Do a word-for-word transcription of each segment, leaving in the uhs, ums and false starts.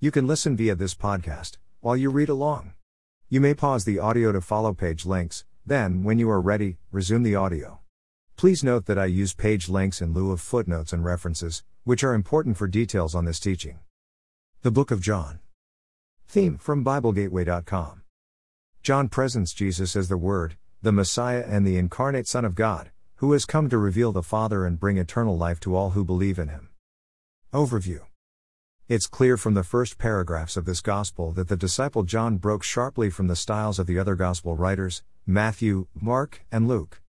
You can listen via this podcast, while you read along. You may pause the audio to follow page links, then, when you are ready, resume the audio. Please note that I use page links in lieu of footnotes and references, which are important for details on this teaching. The Book of John. Theme from Bible Gateway dot com. John presents Jesus as the Word, the Messiah and the incarnate Son of God, who has come to reveal the Father and bring eternal life to all who believe in Him. Overview. It's clear from the first paragraphs of this Gospel that the disciple John broke sharply from the styles of the other Gospel writers, Matthew, Mark, and Luke.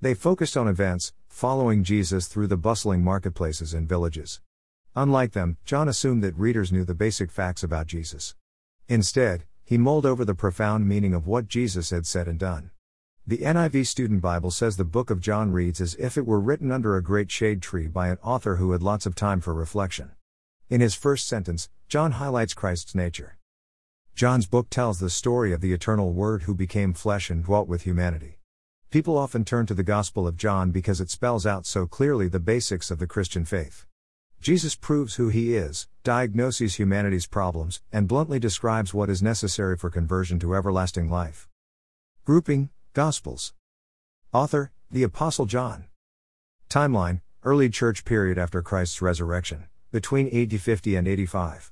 They focused on events, following Jesus through the bustling marketplaces and villages. Unlike them, John assumed that readers knew the basic facts about Jesus. Instead, he mulled over the profound meaning of what Jesus had said and done. The N I V Student Bible says the Book of John reads as if it were written under a great shade tree by an author who had lots of time for reflection. In his first sentence, John highlights Christ's nature. John's book tells the story of the eternal Word who became flesh and dwelt with humanity. People often turn to the Gospel of John because it spells out so clearly the basics of the Christian faith. Jesus proves who He is, diagnoses humanity's problems, and bluntly describes what is necessary for conversion to everlasting life. Grouping, Gospels. Author, the Apostle John. Timeline, early church period after Christ's resurrection, between A D fifty and eighty-five.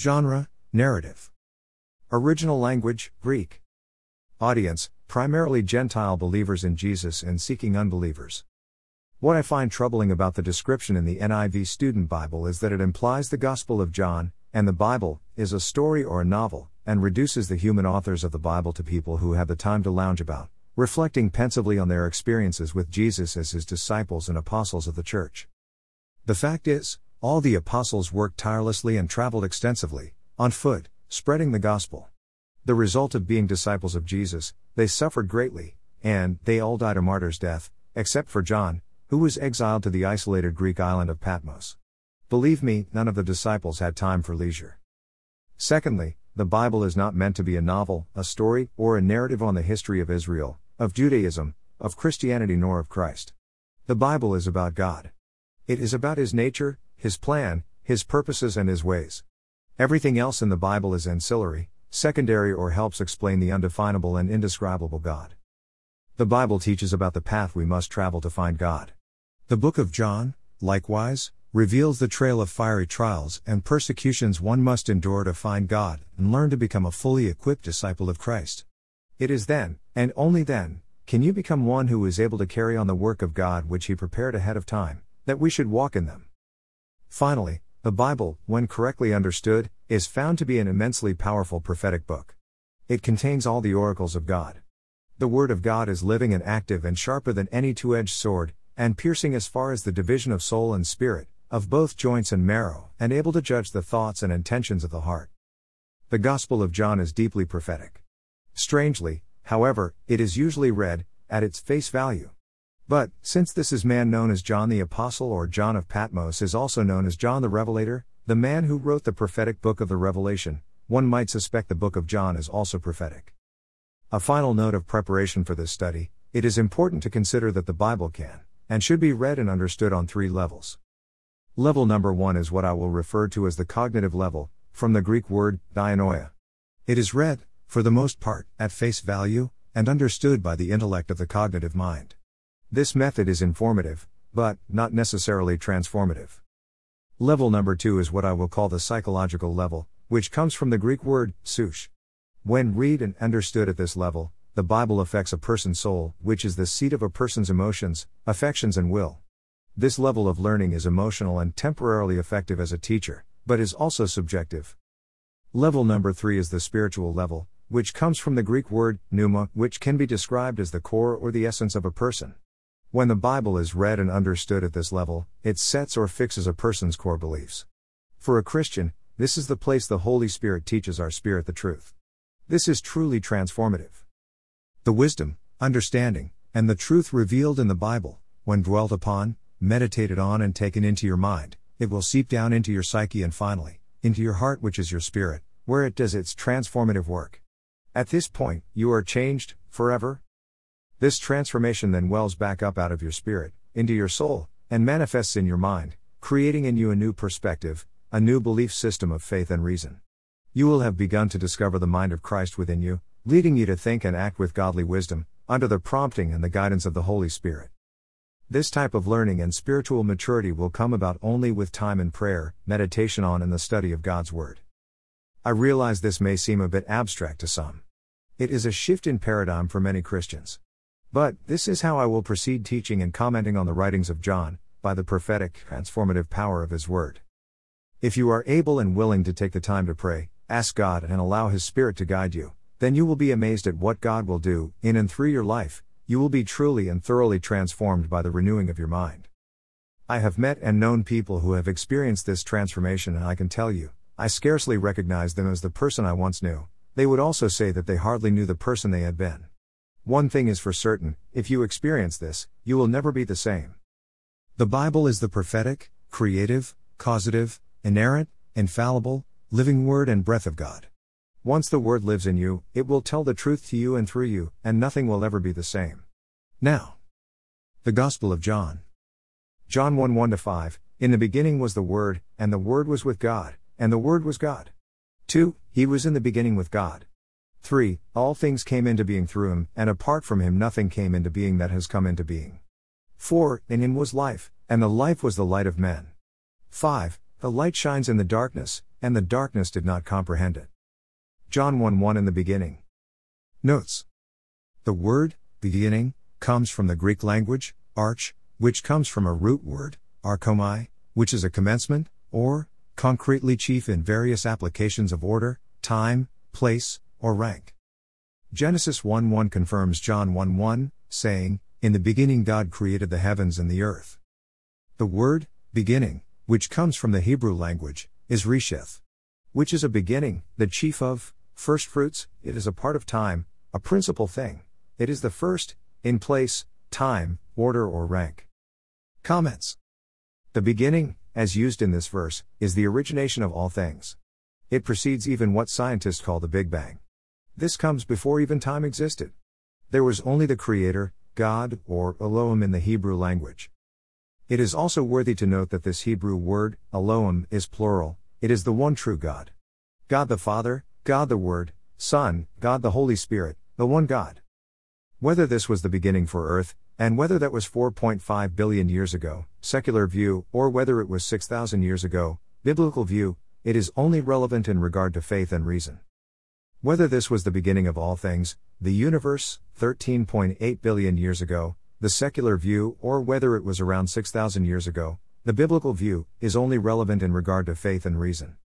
Genre, narrative. Original language, Greek. Audience, primarily Gentile believers in Jesus and seeking unbelievers. What I find troubling about the description in the N I V Student Bible is that it implies the Gospel of John, and the Bible, is a story or a novel, and reduces the human authors of the Bible to people who have the time to lounge about, reflecting pensively on their experiences with Jesus as His disciples and apostles of the Church. The fact is, all the apostles worked tirelessly and traveled extensively, on foot, spreading the gospel. The result of being disciples of Jesus, they suffered greatly, and they all died a martyr's death, except for John, who was exiled to the isolated Greek island of Patmos. Believe me, none of the disciples had time for leisure. Secondly, the Bible is not meant to be a novel, a story, or a narrative on the history of Israel, of Judaism, of Christianity, nor of Christ. The Bible is about God. It is about His nature, His plan, His purposes and His ways. Everything else in the Bible is ancillary, secondary, or helps explain the undefinable and indescribable God. The Bible teaches about the path we must travel to find God. The Book of John, likewise, reveals the trail of fiery trials and persecutions one must endure to find God and learn to become a fully equipped disciple of Christ. It is then, and only then, can you become one who is able to carry on the work of God which He prepared ahead of time, that we should walk in them. Finally, the Bible, when correctly understood, is found to be an immensely powerful prophetic book. It contains all the oracles of God. The Word of God is living and active and sharper than any two-edged sword, and piercing as far as the division of soul and spirit, of both joints and marrow, and able to judge the thoughts and intentions of the heart. The Gospel of John is deeply prophetic. Strangely, however, it is usually read at its face value. But, since this is man known as John the Apostle or John of Patmos is also known as John the Revelator, the man who wrote the prophetic book of the Revelation, one might suspect the Book of John is also prophetic. A final note of preparation for this study, it is important to consider that the Bible can, and should be read and understood on three levels. Level number one is what I will refer to as the cognitive level, from the Greek word, dianoia. It is read, for the most part, at face value, and understood by the intellect of the cognitive mind. This method is informative, but not necessarily transformative. Level number two is what I will call the psychological level, which comes from the Greek word, sush. When read and understood at this level, the Bible affects a person's soul, which is the seat of a person's emotions, affections and will. This level of learning is emotional and temporarily effective as a teacher, but is also subjective. Level number three is the spiritual level, which comes from the Greek word, pneuma, which can be described as the core or the essence of a person. When the Bible is read and understood at this level, it sets or fixes a person's core beliefs. For a Christian, this is the place the Holy Spirit teaches our spirit the truth. This is truly transformative. The wisdom, understanding, and the truth revealed in the Bible, when dwelt upon, meditated on and taken into your mind, it will seep down into your psyche and finally, into your heart which is your spirit, where it does its transformative work. At this point, you are changed, forever. This transformation then wells back up out of your spirit, into your soul, and manifests in your mind, creating in you a new perspective, a new belief system of faith and reason. You will have begun to discover the mind of Christ within you, leading you to think and act with godly wisdom, under the prompting and the guidance of the Holy Spirit. This type of learning and spiritual maturity will come about only with time in prayer, meditation on and the study of God's Word. I realize this may seem a bit abstract to some. It is a shift in paradigm for many Christians. But this is how I will proceed teaching and commenting on the writings of John, by the prophetic, transformative power of his Word. If you are able and willing to take the time to pray, ask God and allow His Spirit to guide you, then you will be amazed at what God will do, in and through your life. You will be truly and thoroughly transformed by the renewing of your mind. I have met and known people who have experienced this transformation, and I can tell you, I scarcely recognize them as the person I once knew. They would also say that they hardly knew the person they had been. One thing is for certain, if you experience this, you will never be the same. The Bible is the prophetic, creative, causative, inerrant, infallible, living Word and breath of God. Once the Word lives in you, it will tell the truth to you and through you, and nothing will ever be the same. Now, the Gospel of John. John one one to five, in the beginning was the Word, and the Word was with God, and the Word was God. two. He was in the beginning with God. three. All things came into being through Him, and apart from Him nothing came into being that has come into being. four. In Him was life, and the life was the light of men. five. The light shines in the darkness, and the darkness did not comprehend it. John one one, in the beginning. Notes. The word, beginning, comes from the Greek language, arch, which comes from a root word, archomai, which is a commencement, or, concretely chief in various applications of order, time, place, or rank. Genesis one one confirms John one one, saying, in the beginning God created the heavens and the earth. The word, beginning, which comes from the Hebrew language, is resheth, which is a beginning, the chief of, first fruits. It is a part of time, a principal thing. It is the first, in place, time, order or rank. Comments. The beginning, as used in this verse, is the origination of all things. It precedes even what scientists call the Big Bang. This comes before even time existed. There was only the Creator, God, or Elohim in the Hebrew language. It is also worthy to note that this Hebrew word, Elohim, is plural. It is the one true God. God the Father, God the Word, Son, God the Holy Spirit, the one God. Whether this was the beginning for earth, and whether that was four point five billion years ago, secular view, or whether it was six thousand years ago, biblical view, it is only relevant in regard to faith and reason. Whether this was the beginning of all things, the universe, thirteen point eight billion years ago, the secular view, or whether it was around six thousand years ago, the biblical view, is only relevant in regard to faith and reason.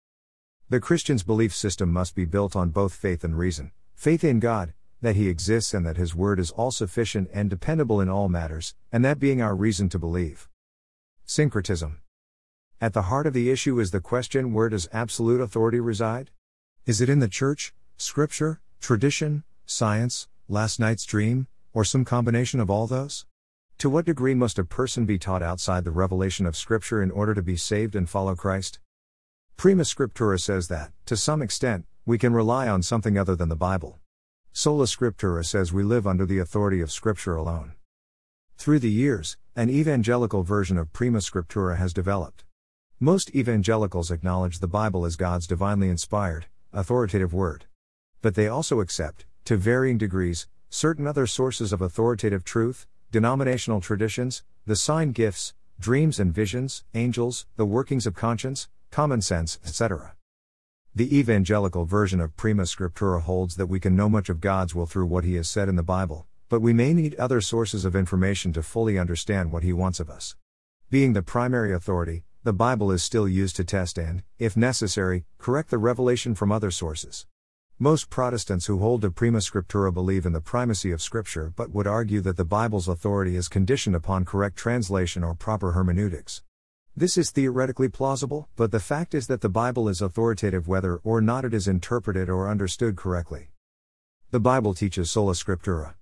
The Christian's belief system must be built on both faith and reason, faith in God, that He exists and that His Word is all-sufficient and dependable in all matters, and that being our reason to believe. Syncretism. At the heart of the issue is the question, where does absolute authority reside? Is it in the Church, Scripture, tradition, science, last night's dream, or some combination of all those? To what degree must a person be taught outside the revelation of Scripture in order to be saved and follow Christ? Prima Scriptura says that, to some extent, we can rely on something other than the Bible. Sola Scriptura says we live under the authority of Scripture alone. Through the years, an evangelical version of Prima Scriptura has developed. Most evangelicals acknowledge the Bible as God's divinely inspired, authoritative Word. But they also accept, to varying degrees, certain other sources of authoritative truth, denominational traditions, the sign gifts, dreams and visions, angels, the workings of conscience, common sense, et cetera. The evangelical version of Prima Scriptura holds that we can know much of God's will through what He has said in the Bible, but we may need other sources of information to fully understand what He wants of us. Being the primary authority, the Bible is still used to test and, if necessary, correct the revelation from other sources. Most Protestants who hold to Prima Scriptura believe in the primacy of Scripture but would argue that the Bible's authority is conditioned upon correct translation or proper hermeneutics. This is theoretically plausible, but the fact is that the Bible is authoritative whether or not it is interpreted or understood correctly. The Bible teaches sola scriptura.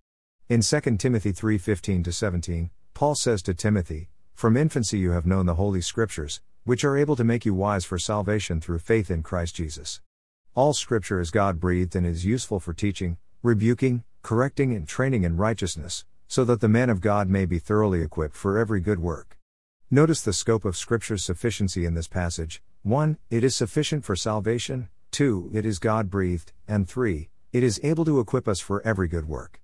In Second Timothy three fifteen to seventeen, Paul says to Timothy, "From infancy you have known the Holy Scriptures, which are able to make you wise for salvation through faith in Christ Jesus." All Scripture is God-breathed and is useful for teaching, rebuking, correcting and training in righteousness, so that the man of God may be thoroughly equipped for every good work. Notice the scope of Scripture's sufficiency in this passage. one. It is sufficient for salvation, two. It is God-breathed, and three. It is able to equip us for every good work.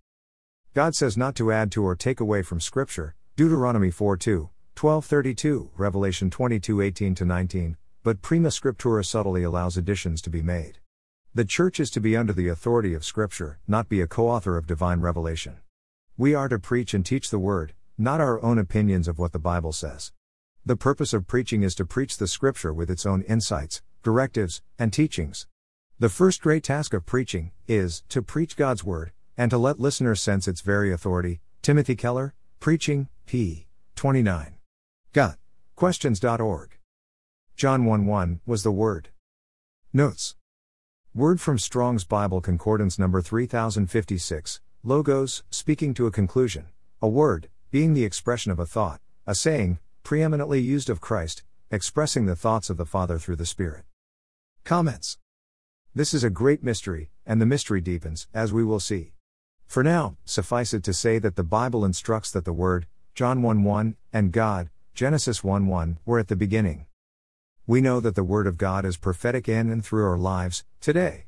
God says not to add to or take away from Scripture, Deuteronomy four two, twelve thirty-two, Revelation twenty-two eighteen to nineteen, but Prima Scriptura subtly allows additions to be made. The Church is to be under the authority of Scripture, not be a co-author of divine revelation. We are to preach and teach the Word, not our own opinions of what the Bible says. The purpose of preaching is to preach the Scripture with its own insights, directives, and teachings. The first great task of preaching is to preach God's Word, and to let listeners sense its very authority. Timothy Keller, Preaching, p. twenty-nine. God Questions dot org. John one one was the Word. Notes. Word from Strong's Bible Concordance number three thousand fifty-six, Logos, speaking to a conclusion, a word, being the expression of a thought, a saying, preeminently used of Christ, expressing the thoughts of the Father through the Spirit. Comments. This is a great mystery, and the mystery deepens, as we will see. For now, suffice it to say that the Bible instructs that the Word, John one one, and God, Genesis one one, were at the beginning. We know that the Word of God is prophetic in and through our lives, today.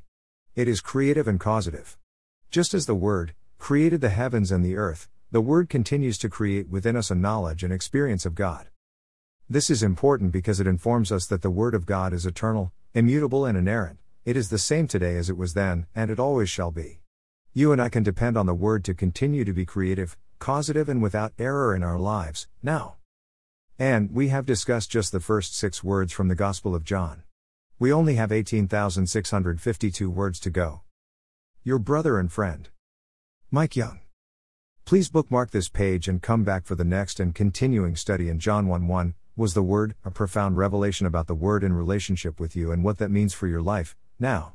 It is creative and causative. Just as the Word created the heavens and the earth, the Word continues to create within us a knowledge and experience of God. This is important because it informs us that the Word of God is eternal, immutable and inerrant. It is the same today as it was then, and it always shall be. You and I can depend on the Word to continue to be creative, causative and without error in our lives, now. And we have discussed just the first six words from the Gospel of John. We only have eighteen thousand six hundred fifty-two words to go. Your brother and friend, Mike Young. Please bookmark this page and come back for the next and continuing study in John one one, was the Word, a profound revelation about the Word in relationship with you and what that means for your life, now.